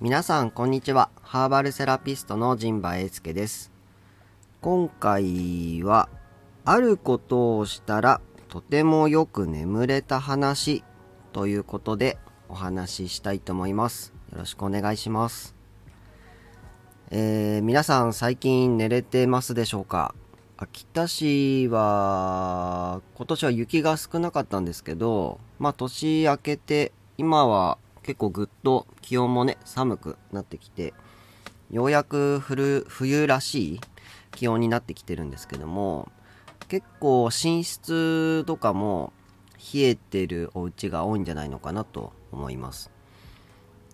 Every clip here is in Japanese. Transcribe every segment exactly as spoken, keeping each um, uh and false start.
皆さんこんにちは。ハーバルセラピストの陣馬英介です。今回はあることをしたらとてもよく眠れた話ということでお話ししたいと思います。よろしくお願いします。えー、皆さん最近寝れてますでしょうか？秋田市は今年は雪が少なかったんですけど、まあ年明けて今は結構ぐっと気温もね寒くなってきて、ようやく冬、冬らしい気温になってきてるんですけども、結構寝室とかも冷えてるお家が多いんじゃないのかなと思います。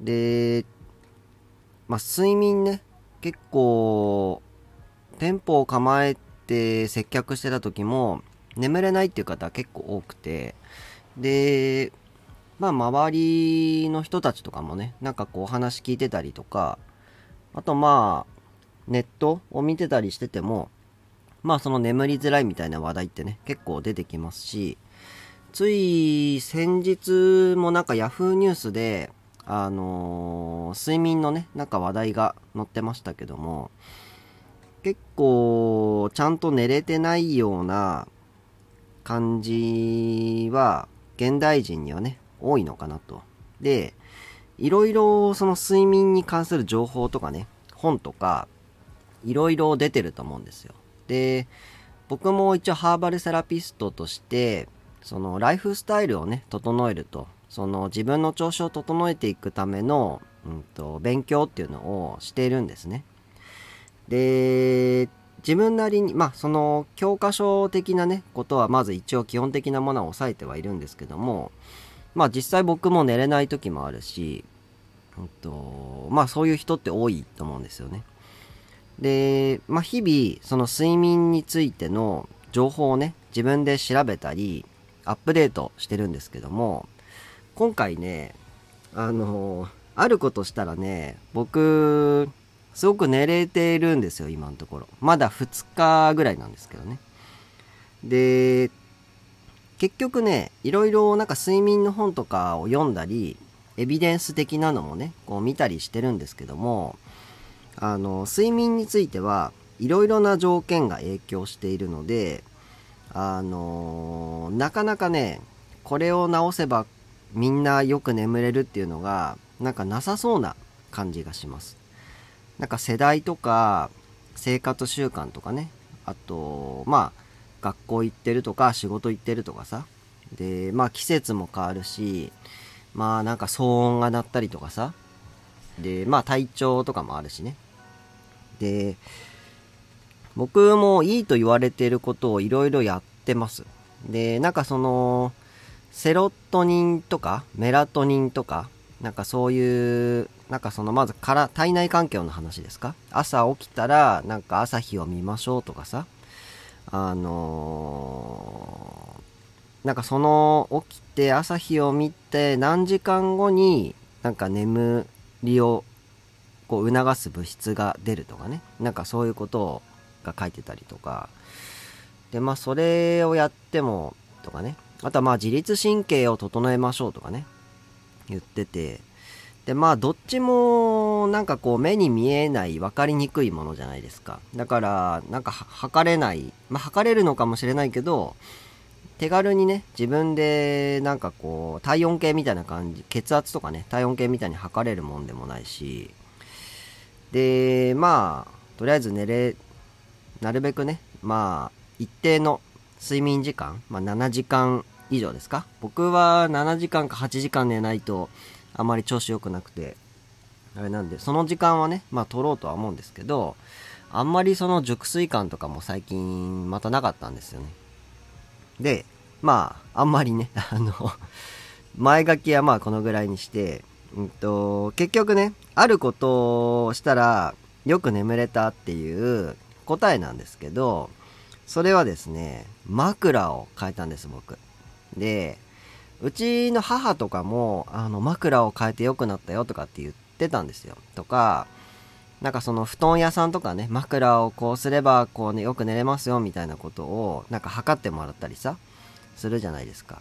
で、まあ睡眠ね、結構店舗を構えて接客してた時も眠れないっていう方結構多くて、でまあ周りの人たちとかもね、なんかこう話聞いてたりとか、あとまあネットを見てたりしてても、まあその眠りづらいみたいな話題ってね結構出てきますし、つい先日もなんかヤフーニュースであのー、睡眠のねなんか話題が載ってましたけども、結構ちゃんと寝れてないような感じは現代人にはね多いのかなと。で、いろいろその睡眠に関する情報とかね、本とかいろいろ出てると思うんですよ。で、僕も一応ハーバルセラピストとしてそのライフスタイルをね整えると、その自分の調子を整えていくための、うんと、勉強っていうのをしているんですね。で、自分なりにまあその教科書的なねことはまず一応基本的なものは抑えてはいるんですけども、まあ実際僕も寝れない時もあるし、うんと、まあそういう人って多いと思うんですよね。で、まあ日々その睡眠についての情報をね自分で調べたりアップデートしてるんですけども、今回ねあのあることしたらね、僕すごく寝れているんですよ今のところ。まだふつかぐらいなんですけどね。で結局ね、いろいろなんか睡眠の本とかを読んだりエビデンス的なのもねこう見たりしてるんですけども、あの睡眠についてはいろいろな条件が影響しているので、あのなかなかねこれを直せばみんなよく眠れるっていうのがなんかなさそうな感じがします。なんか世代とか生活習慣とかね、あとまあ学校行ってるとか仕事行ってるとかさ、でまあ季節も変わるし、まあなんか騒音が鳴ったりとかさ、でまあ体調とかもあるしね。で僕もいいと言われていることをいろいろやってます。でなんかそのセロトニンとかメラトニンとかなんかそういうなんかそのまずから体内環境の話ですか。朝起きたらなんか朝日を見ましょうとかさ、あのー、なんかその起きて朝日を見て何時間後になんか眠りをこう促す物質が出るとかね、なんかそういうことが書いてたりとかで、まあそれをやってもとかね、あとはまあ自律神経を整えましょうとかね言ってて、でまあどっちもなんかこう目に見えない分かりにくいものじゃないですか。だからなんか測れない、まあ、測れるのかもしれないけど手軽にね自分でなんかこう体温計みたいな感じ、血圧とかね体温計みたいに測れるもんでもないし、でまあとりあえず寝れなるべくねまあ一定の睡眠時間、まあななじかん以上ですか。僕はななじかんかはちじかん寝ないとあまり調子良くなくてあれなんで、その時間はねまあ取ろうとは思うんですけど、あんまりその熟睡感とかも最近またなかったんですよね。でまああんまりねあの前書きはまあこのぐらいにして、うんと、結局ねあることをしたらよく眠れたっていう答えなんですけど、それはですね枕を変えたんです僕。でうちの母とかもあの枕を変えて良くなったよとかって言ってたんですよ。とかなんかその布団屋さんとかね、枕をこうすればこうねよく寝れますよみたいなことをなんか測ってもらったりさするじゃないですか。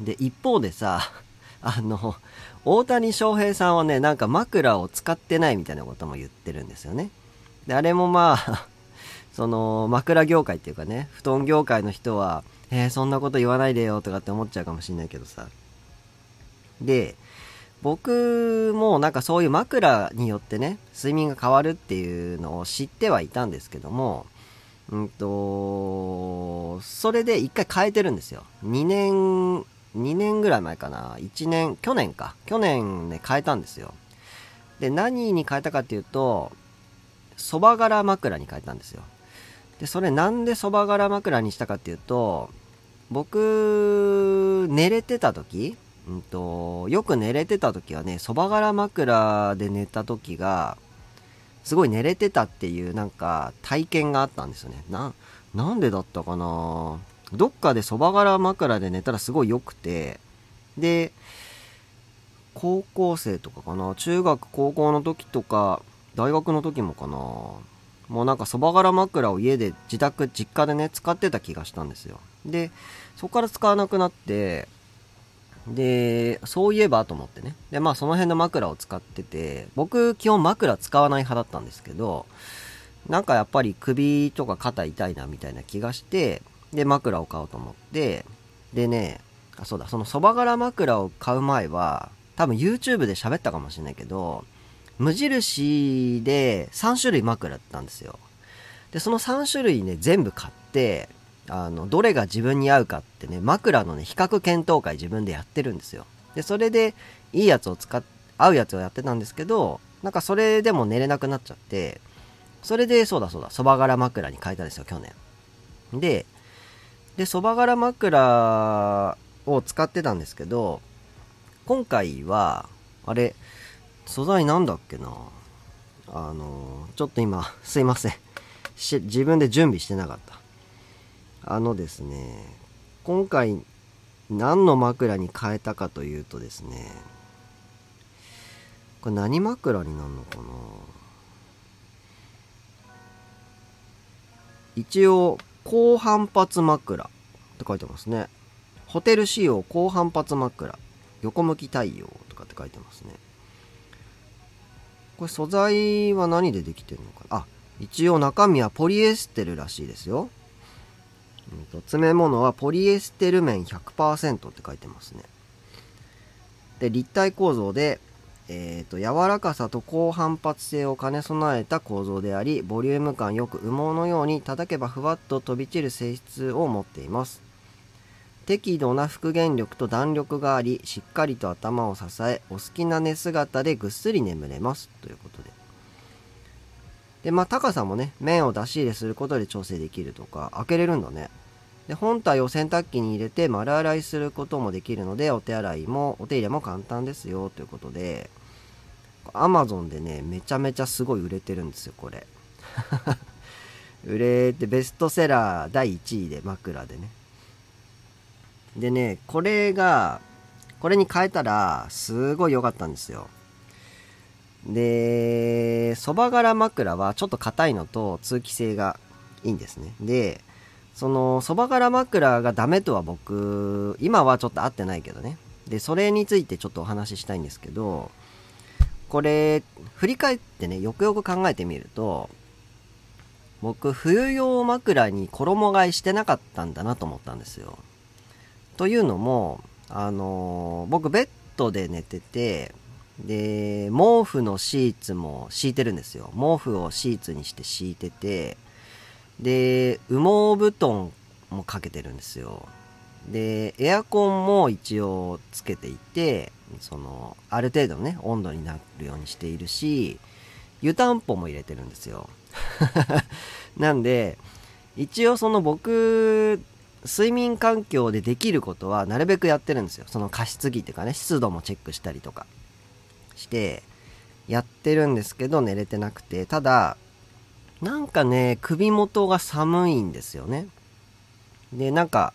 で一方でさ、あの大谷翔平さんはねなんか枕を使ってないみたいなことも言ってるんですよね。であれもまあその枕業界っていうかね布団業界の人はえー、そんなこと言わないでよとかって思っちゃうかもしれないけどさ。で僕もなんかそういう枕によってね睡眠が変わるっていうのを知ってはいたんですけども、うんとそれで一回変えてるんですよ。にねんぐらい前かな、いちねん去年か去年ね変えたんですよ。で何に変えたかっていうとそば柄枕に変えたんですよ。でそれなんでそば柄枕にしたかっていうと、僕寝れてた時うんとよく寝れてた時はねそば柄枕で寝た時がすごい寝れてたっていうなんか体験があったんですよね。 な, なんでだったかな、どっかでそば柄枕で寝たらすごい良くて、で高校生とかかな、中学高校の時とか大学の時もかな、もうなんかそば柄枕を家で自宅実家でね使ってた気がしたんですよ。でそこから使わなくなって、でそういえばと思ってね、でまあその辺の枕を使ってて、僕基本枕使わない派だったんですけど、なんかやっぱり首とか肩痛いなみたいな気がして、で枕を買おうと思って、でねあそうだそのそば柄枕を買う前は多分 YouTube で喋ったかもしれないけど無印でさん種類枕だったんですよ。でそのさん種類ね全部買ってあのどれが自分に合うかってね枕のね比較検討会自分でやってるんですよ。でそれでいいやつを使っ合うやつをやってたんですけど、なんかそれでも寝れなくなっちゃって、それでそうだそうだそば柄枕に変えたんですよ去年。ででそば柄枕を使ってたんですけど、今回はあれ素材なんだっけな、あのちょっと今すいませんし自分で準備してなかった。あのですね、今回何の枕に変えたかというとですね、これ何枕になるのかな、一応高反発枕って書いてますね。ホテル仕様高反発枕横向き対応とかって書いてますね。これ素材は何でできてるのかなあ、一応中身はポリエステルらしいですよ。詰め物はポリエステル綿 ひゃくパーセント って書いてますね。で立体構造で、えー、と柔らかさと高反発性を兼ね備えた構造であり、ボリューム感よく羽毛のように叩けばふわっと飛び散る性質を持っています。適度な復元力と弾力があり、しっかりと頭を支え、お好きな寝姿でぐっすり眠れますということで、でまあ、高さもね面を出し入れすることで調整できるとか、開けれるんだね。で本体を洗濯機に入れて丸洗いすることもできるので、お手洗いもお手入れも簡単ですよということで、 Amazon でねめちゃめちゃすごい売れてるんですよこれ売れてベストセラーだいいちいで枕でね。でねこれがこれに変えたらすごい良かったんですよ。でそば柄枕はちょっと硬いのと通気性がいいんですね。でそのそば柄枕がダメとは僕今はちょっと合ってないけどね。でそれについてちょっとお話ししたいんですけど、これ振り返ってねよくよく考えてみると、僕冬用枕に衣替えしてなかったんだなと思ったんですよ。というのもあの僕ベッドで寝てて、で毛布のシーツも敷いてるんですよ。毛布をシーツにして敷いてて、で羽毛布団もかけてるんですよ。でエアコンも一応つけていて、そのある程度のね温度になるようにしているし、湯たんぽも入れてるんですよなんで一応その僕睡眠環境でできることはなるべくやってるんですよ。その加湿器っていうかね湿度もチェックしたりとかしてやってるんですけど、寝れてなくて、ただなんかね首元が寒いんですよね。でなんか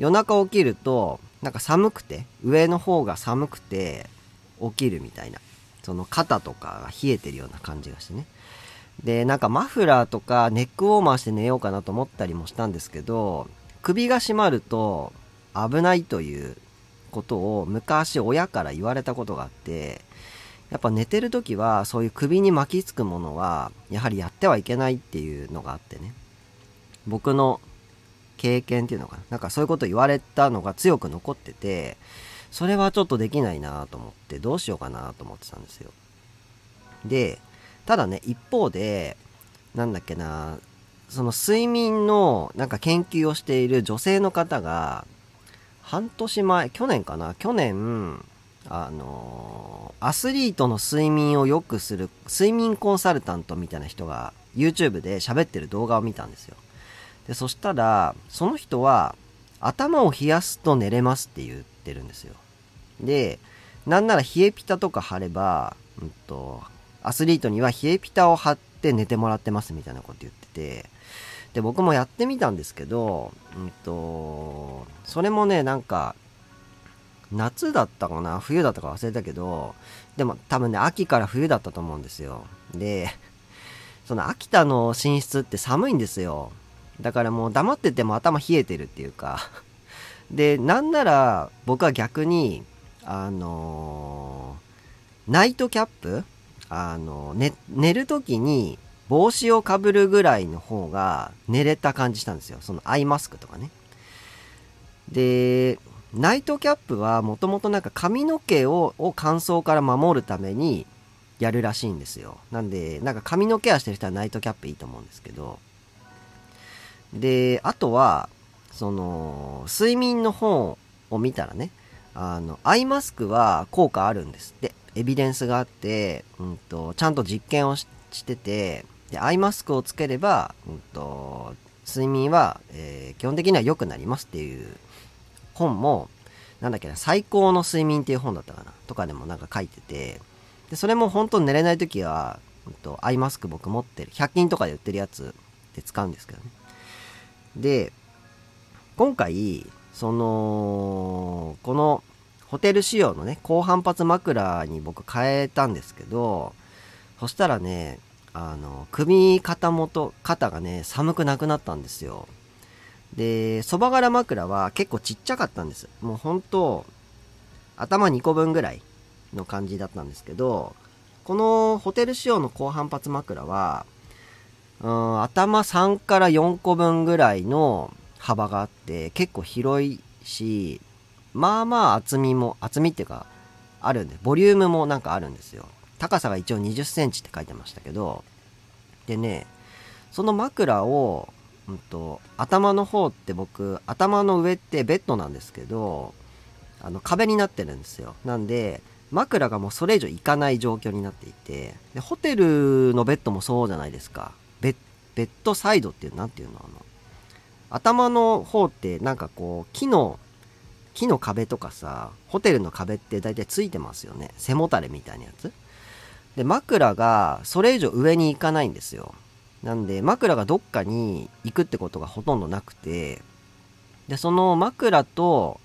夜中起きるとなんか寒くて上の方が寒くて起きるみたいなその肩とかが冷えてるような感じがしてね。でなんかマフラーとかネックウォーマーして寝ようかなと思ったりもしたんですけど、首が締まると危ないということを昔親から言われたことがあって、やっぱ寝てるときはそういう首に巻きつくものはやはりやってはいけないっていうのがあってね、僕の経験っていうのかな、なんかそういうこと言われたのが強く残ってて、それはちょっとできないなと思ってどうしようかなと思ってたんですよ。でただね、一方でなんだっけな、その睡眠のなんか研究をしている女性の方が半年前、去年かな、去年あのー、アスリートの睡眠を良くする睡眠コンサルタントみたいな人が YouTube で喋ってる動画を見たんですよ。でそしたらその人は頭を冷やすと寝れますって言ってるんですよ。でなんなら冷えピタとか貼れば、うんと、アスリートには冷えピタを貼って寝てもらってますみたいなこと言ってて、で僕もやってみたんですけど、うんと、それもね、なんか夏だったかな冬だったか忘れたけど、でも多分ね秋から冬だったと思うんですよ。でその秋田の寝室って寒いんですよ。だからもう黙ってても頭冷えてるっていうかでなんなら僕は逆にあのー、ナイトキャップ、あのーね、寝る時に帽子をかぶるぐらいの方が寝れた感じしたんですよ。そのアイマスクとかね。でナイトキャップはもともとなんか髪の毛を、を乾燥から守るためにやるらしいんですよ。なんでなんか髪のケアしてる人はナイトキャップいいと思うんですけど、であとはその睡眠の本を見たらね、あのアイマスクは効果あるんですって、エビデンスがあって、うんと、ちゃんと実験を し, しててでアイマスクをつければ、うんと、睡眠は、えー、基本的には良くなりますっていう本も、なんだっけな、最高の睡眠っていう本だったかなとかでもなんか書いてて、でそれも本当に寝れないときは、うんと、アイマスク僕持ってる、ひゃく均とかで売ってるやつで使うんですけどね。で今回そのこのホテル仕様のね高反発枕に僕変えたんですけど、そしたらね、あの首肩元肩がね寒くなくなったんですよ。でそば柄枕は結構ちっちゃかったんです。もうほんと頭にこぶんぐらいの感じだったんですけど、このホテル仕様の高反発枕は、うん、頭さんからよんこぶんぐらいの幅があって結構広いし、まあまあ厚みも厚みっていうかあるんで、ボリュームもなんかあるんですよ。高さが一応にじゅっセンチって書いてましたけど、でねその枕を、うんと、頭の方って僕頭の上ってベッドなんですけど、あの壁になってるんですよ。なんで枕がもうそれ以上いかない状況になっていて、でホテルのベッドもそうじゃないですか。ベッドサイドっていう、なんていうの、あの頭の方ってなんかこう木の木の壁とかさ、ホテルの壁って大体ついてますよね、背もたれみたいなやつで、枕がそれ以上上にいかないんですよ。なんで枕がどっかに行くってことがほとんどなくて、でその枕と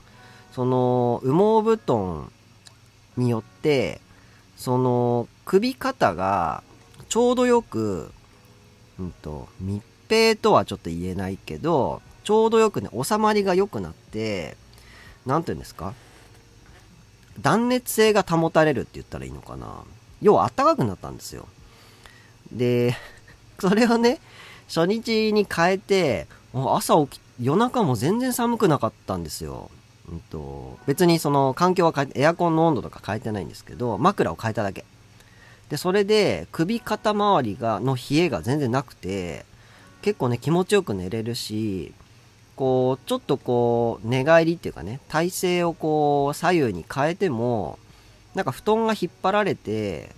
その羽毛布団によってその首肩がちょうどよく、うんと、密閉とはちょっと言えないけど、ちょうどよくね収まりが良くなって、なんていうんですか、断熱性が保たれるって言ったらいいのかな、要は暖かくなったんですよ。でそれをね初日に変えて、朝起き夜中も全然寒くなかったんですよ。うんと、別にその環境は変えて、エアコンの温度とか変えてないんですけど、枕を変えただけで、それで首肩周りがの冷えが全然なくて、結構ね気持ちよく寝れるし、こうちょっとこう寝返りっていうかね、体勢をこう左右に変えてもなんか布団が引っ張られて、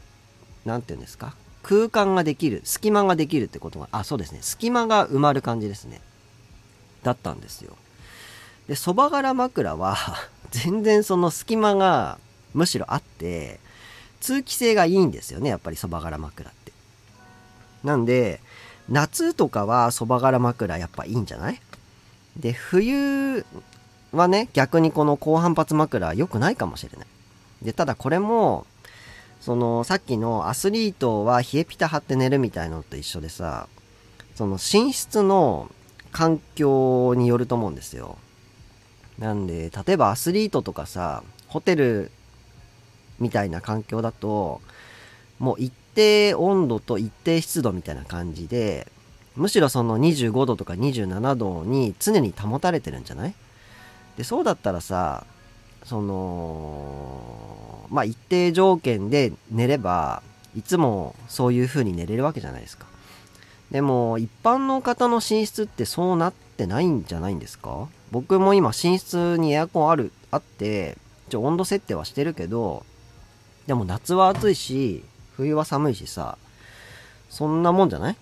なんていうんですか、空間ができる、隙間ができるってことが、あ、そうですね、隙間が埋まる感じですね、だったんですよ。でそば柄枕は全然その隙間がむしろあって、通気性がいいんですよね、やっぱりそば柄枕って。なんで夏とかはそば柄枕やっぱいいんじゃない？で冬はね逆にこの高反発枕は良くないかもしれない。でただこれもそのさっきのアスリートは冷えピタ張って寝るみたいのと一緒でさ、その寝室の環境によると思うんですよ。なんで例えばアスリートとかさ、ホテルみたいな環境だともう一定温度と一定湿度みたいな感じで、むしろそのにじゅうごどとかにじゅうななどに常に保たれてるんじゃない？でそうだったらさ、そのまあ一定条件で寝ればいつもそういう風に寝れるわけじゃないですか。でも一般の方の寝室ってそうなってないんじゃないんですか？僕も今寝室にエアコンあるあってちょ温度設定はしてるけど、でも夏は暑いし冬は寒いしさ、そんなもんじゃない？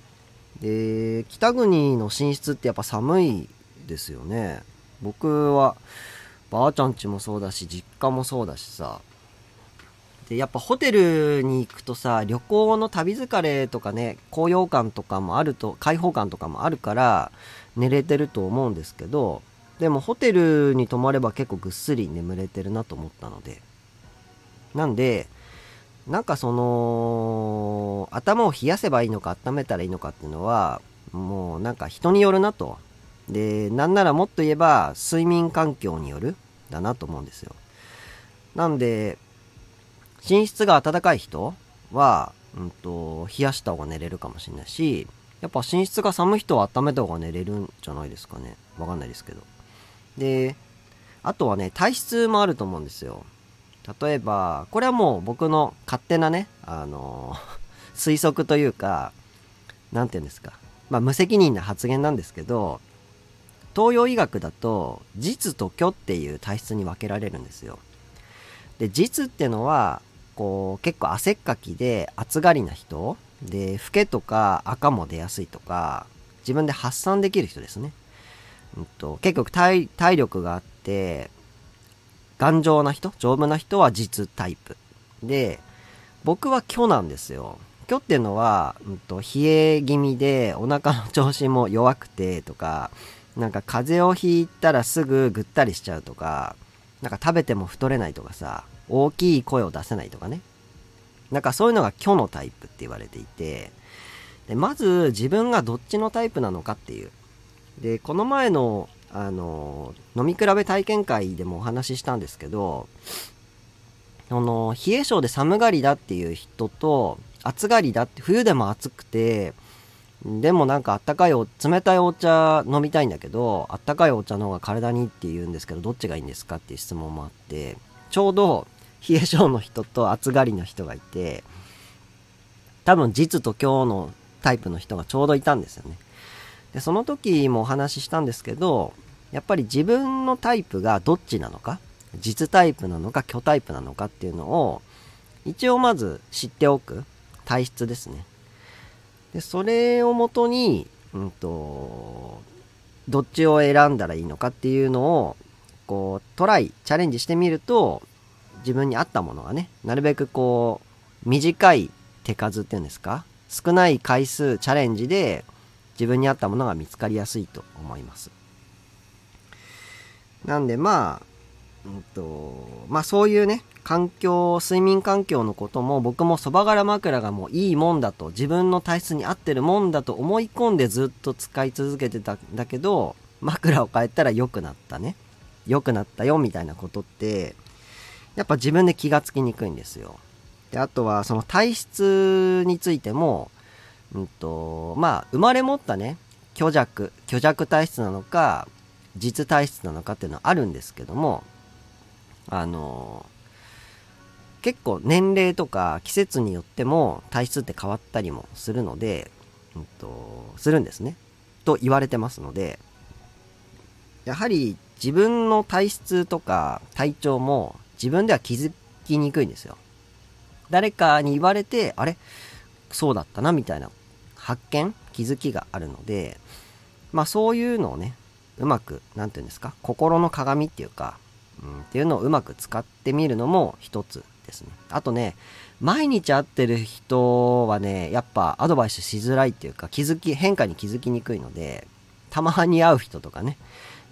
で北国の寝室ってやっぱ寒いですよね。僕はばあちゃん家もそうだし実家もそうだしさ、でやっぱホテルに行くとさ、旅行の旅疲れとかね、高揚感とかもあると開放感とかもあるから寝れてると思うんですけど、でもホテルに泊まれば結構ぐっすり眠れてるなと思ったので、なんでなんかその頭を冷やせばいいのか温めたらいいのかっていうのはもうなんか人によるなと。でなんならもっと言えば睡眠環境によるだなと思うんですよ。なんで寝室が暖かい人は、うんと、冷やした方が寝れるかもしれないし、やっぱ寝室が寒い人は温めた方が寝れるんじゃないですかね。わかんないですけど。であとはね、体質もあると思うんですよ。例えばこれはもう僕の勝手なね、あのー、推測というかなんて言うんですか、まあ無責任な発言なんですけど、東洋医学だと実と虚っていう体質に分けられるんですよ。で実ってのはこう結構汗っかきで暑がりな人で、老けとか赤も出やすいとか自分で発散できる人ですね。うんと、結局 体, 体力があって頑丈な人、丈夫な人は実タイプで、僕は虚なんですよ。虚っていうのは、うんと、冷え気味でお腹の調子も弱くてとか、なんか風邪をひいたらすぐぐったりしちゃうとか、なんか食べても太れないとかさ、大きい声を出せないとかね、なんかそういうのが虚のタイプって言われていて、でまず自分がどっちのタイプなのかっていう。でこの前のあの飲み比べ体験会でもお話ししたんですけど、その冷え性で寒がりだっていう人と、暑がりだって、冬でも暑くてでもなんかあったかいお冷たいお茶飲みたいんだけど、あったかいお茶の方が体にいいって言うんですけど、どっちがいいんですかっていう質問もあって、ちょうど冷え性の人と暑がりの人がいて、多分実と虚のタイプの人がちょうどいたんですよね。でその時もお話ししたんですけど、やっぱり自分のタイプがどっちなのか、実タイプなのか虚タイプなのかっていうのを一応まず知っておく体質ですね。でそれをもとに、うんと、どっちを選んだらいいのかっていうのをこうトライチャレンジしてみると、自分に合ったものがね、なるべくこう短い手数っていうんですか、少ない回数チャレンジで自分に合ったものが見つかりやすいと思います。なんでまあ、うんと、まあそういうね、環境、睡眠環境のことも僕もそば柄枕がもういいもんだと、自分の体質に合ってるもんだと思い込んでずっと使い続けてたんだけど、枕を変えたら良くなったね、良くなったよみたいなことってやっぱ自分で気がつきにくいんですよ。であとはその体質についても、うんとまあ生まれ持ったね、虚弱虚弱体質なのか実体質なのかっていうのはあるんですけども、あのー、結構年齢とか季節によっても体質って変わったりもするので、うんとするんですねと言われてますので、やはり自分の体質とか体調も自分では気づきにくいんですよ。誰かに言われて、あれそうだったなみたいな発見、気づきがあるので、まあそういうのをね、うまくなんていうんですか、心の鏡っていうか、うん、っていうのをうまく使ってみるのも一つですね。あとね、毎日会ってる人はね、やっぱアドバイスしづらいっていうか、気づき変化に気づきにくいので、たまに会う人とかね、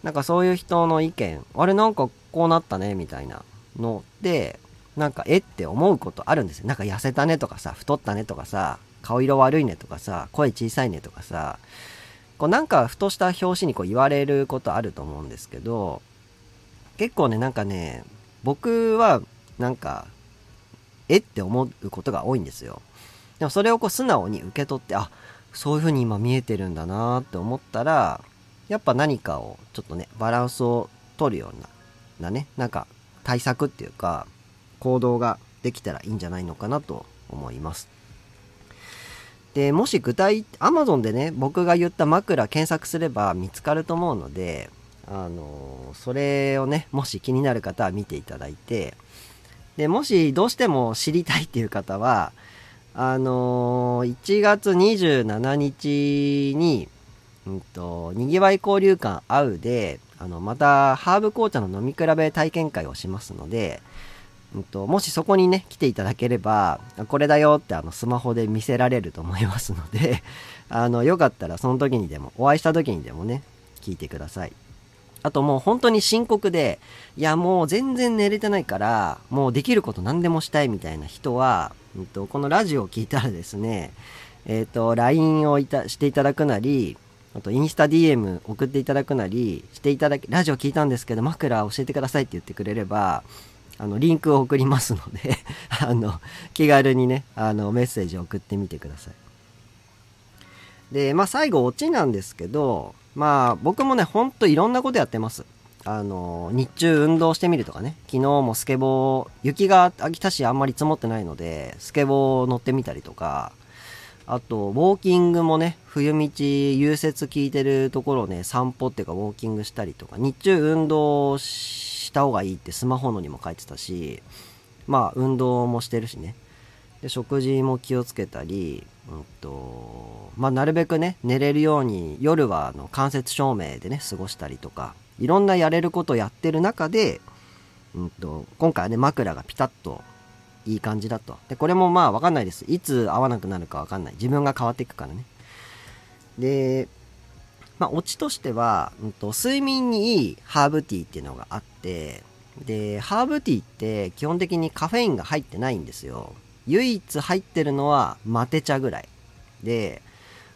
なんかそういう人の意見、あれなんかこうなったねみたいなので、なんかえって思うことあるんですよ。なんか痩せたねとかさ、太ったねとかさ、顔色悪いねとかさ、声小さいねとかさ、こうなんかふとした表紙にこう言われることあると思うんですけど、結構ねなんかね僕はなんかえって思うことが多いんですよ。でもそれをこう素直に受け取って、あ、そういう風に今見えてるんだなって思ったら、やっぱ何かをちょっとねバランスを取るようななねなんか対策っていうか行動ができたらいいんじゃないのかなと思います。でもし具体 Amazon でね僕が言った枕検索すれば見つかると思うので、あのそれをねもし気になる方は見ていただいて、でもしどうしても知りたいっていう方はあのいちがつにじゅうしちにちに、うん、とにぎわい交流館アウであのまたハーブ紅茶の飲み比べ体験会をしますので、うん、ともしそこにね来ていただければこれだよってあのスマホで見せられると思いますのであのよかったらその時にでもお会いした時にでもね聞いてください。あともう本当に深刻で、いやもう全然寝れてないからもうできること何でもしたいみたいな人は、うん、とこのラジオを聞いたらですね、えー、と ライン をいたしていただくなり、あとインスタ ディーエム 送っていただくなりしていただき、ラジオ聞いたんですけど枕教えてくださいって言ってくれればあのリンクを送りますのであの気軽にねあのメッセージを送ってみてください。でまあ最後オチなんですけど、まあ僕もねほんといろんなことやってます。あの日中運動してみるとかね、昨日もスケボー、雪が秋田市あんまり積もってないのでスケボー乗ってみたりとか、あとウォーキングもね冬道融雪効いてるところをね散歩っていうかウォーキングしたりとか、日中運動した方がいいってスマホのにも書いてたし、まあ運動もしてるしね、で食事も気をつけたり、うんとまあ、なるべくね寝れるように夜はあの間接照明でね過ごしたりとか、いろんなやれることをやってる中で、うんと今回はね枕がピタッといい感じだと。でこれもまあ分かんないです、いつ合わなくなるか分かんない、自分が変わっていくからね。でまあオチとしては、うんと睡眠にいいハーブティーっていうのがあって、でハーブティーって基本的にカフェインが入ってないんですよ。唯一入ってるのはマテ茶ぐらいで、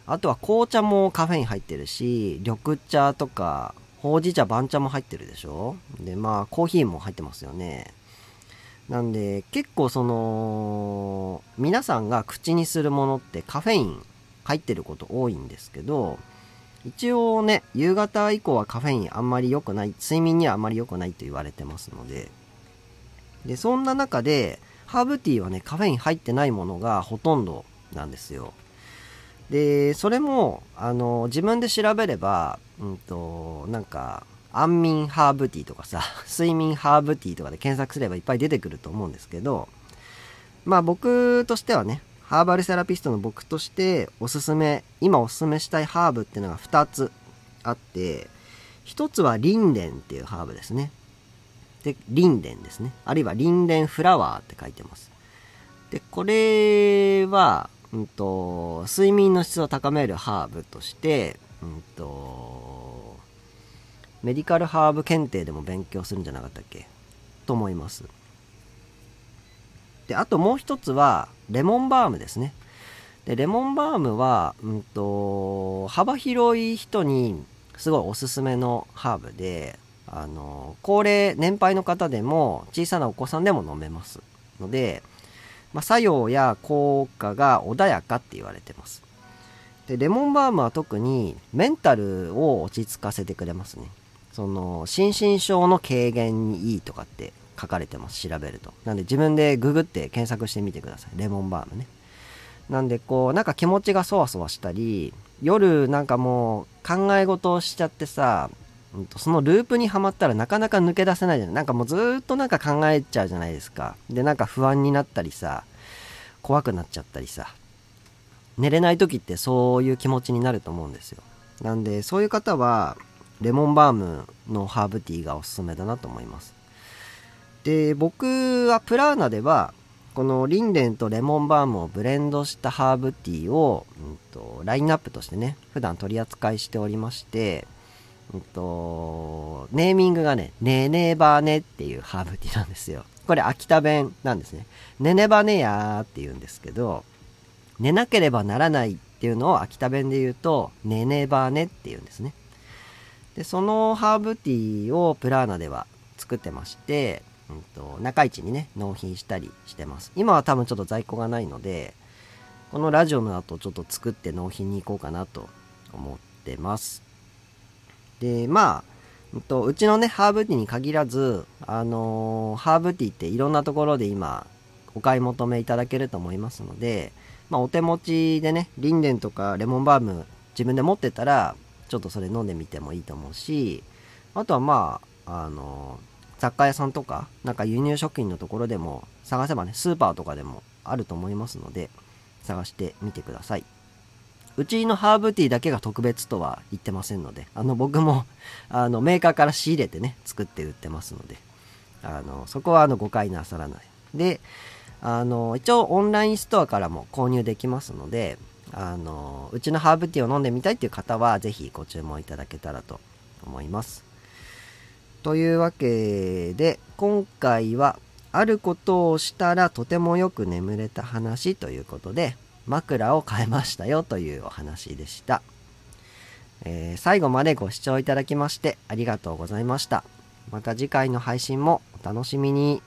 あとは紅茶もカフェイン入ってるし、緑茶とかほうじ茶、番茶も入ってるでしょ。でまあコーヒーも入ってますよね。なんで結構その皆さんが口にするものってカフェイン入ってること多いんですけど、一応ね夕方以降はカフェインあんまり良くない、睡眠にはあんまり良くないと言われてますので、でそんな中でハーブティーはねカフェイン入ってないものがほとんどなんですよ。でそれもあの自分で調べれば、うんとなんか安眠ハーブティーとかさ、睡眠ハーブティーとかで検索すればいっぱい出てくると思うんですけど、まあ僕としてはねハーバルセラピストの僕としておすすめ、今おすすめしたいハーブっていうのがふたつあって、ひとつはリンレンっていうハーブですね。でリンレンですね、あるいはリンレンフラワーって書いてます。でこれは、うん、と睡眠の質を高めるハーブとして、うん、とメディカルハーブ検定でも勉強するんじゃなかったっけと思います。であともう一つはレモンバームですね。でレモンバームは、うん、と幅広い人にすごいおすすめのハーブで、あの高齢年配の方でも小さなお子さんでも飲めますので、まあ、作用や効果が穏やかって言われてます。でレモンバームは特にメンタルを落ち着かせてくれますね。その心身症の軽減にいいとかって書かれてます、調べると。なんで自分でググって検索してみてください、レモンバームね。なんでこうなんか気持ちがそわそわしたり、夜なんかもう考え事をしちゃってさ、そのループにはまったらなかなか抜け出せないじゃない。なんかもうずっとなんか考えちゃうじゃないですか。でなんか不安になったりさ、怖くなっちゃったりさ、寝れない時ってそういう気持ちになると思うんですよ。なんでそういう方はレモンバームのハーブティーがおすすめだなと思います。で僕はプラーナではこのリンレンとレモンバームをブレンドしたハーブティーを、うんと、ラインナップとしてね普段取り扱いしておりまして、うんと、ネーミングがね、ねねばねっていうハーブティーなんですよ。これ秋田弁なんですね。ねねばねやーって言うんですけど、寝なければならないっていうのを秋田弁で言うと、ねねばねって言うんですね。で、そのハーブティーをプラーナでは作ってまして、うんと、中市にね、納品したりしてます。今は多分ちょっと在庫がないので、このラジオの後ちょっと作って納品に行こうかなと思ってます。で、まあ、うんと、うちのね、ハーブティーに限らず、あのー、ハーブティーっていろんなところで今、お買い求めいただけると思いますので、まあ、お手持ちでね、リンデンとかレモンバーム自分で持ってたら、ちょっとそれ飲んでみてもいいと思うし、あとはまあ、あのー、雑貨屋さんとか、なんか輸入食品のところでも探せばね、スーパーとかでもあると思いますので、探してみてください。うちのハーブティーだけが特別とは言ってませんので、あの、僕もあのメーカーから仕入れてね、作って売ってますので、あのそこはあの誤解なさらない。で、あの一応オンラインストアからも購入できますので、あのうちのハーブティーを飲んでみたいという方はぜひご注文いただけたらと思います。というわけで、今回はあることをしたらとてもよく眠れた話ということで、枕を変えましたよというお話でした、えー、最後までご視聴いただきましてありがとうございました。また次回の配信もお楽しみに。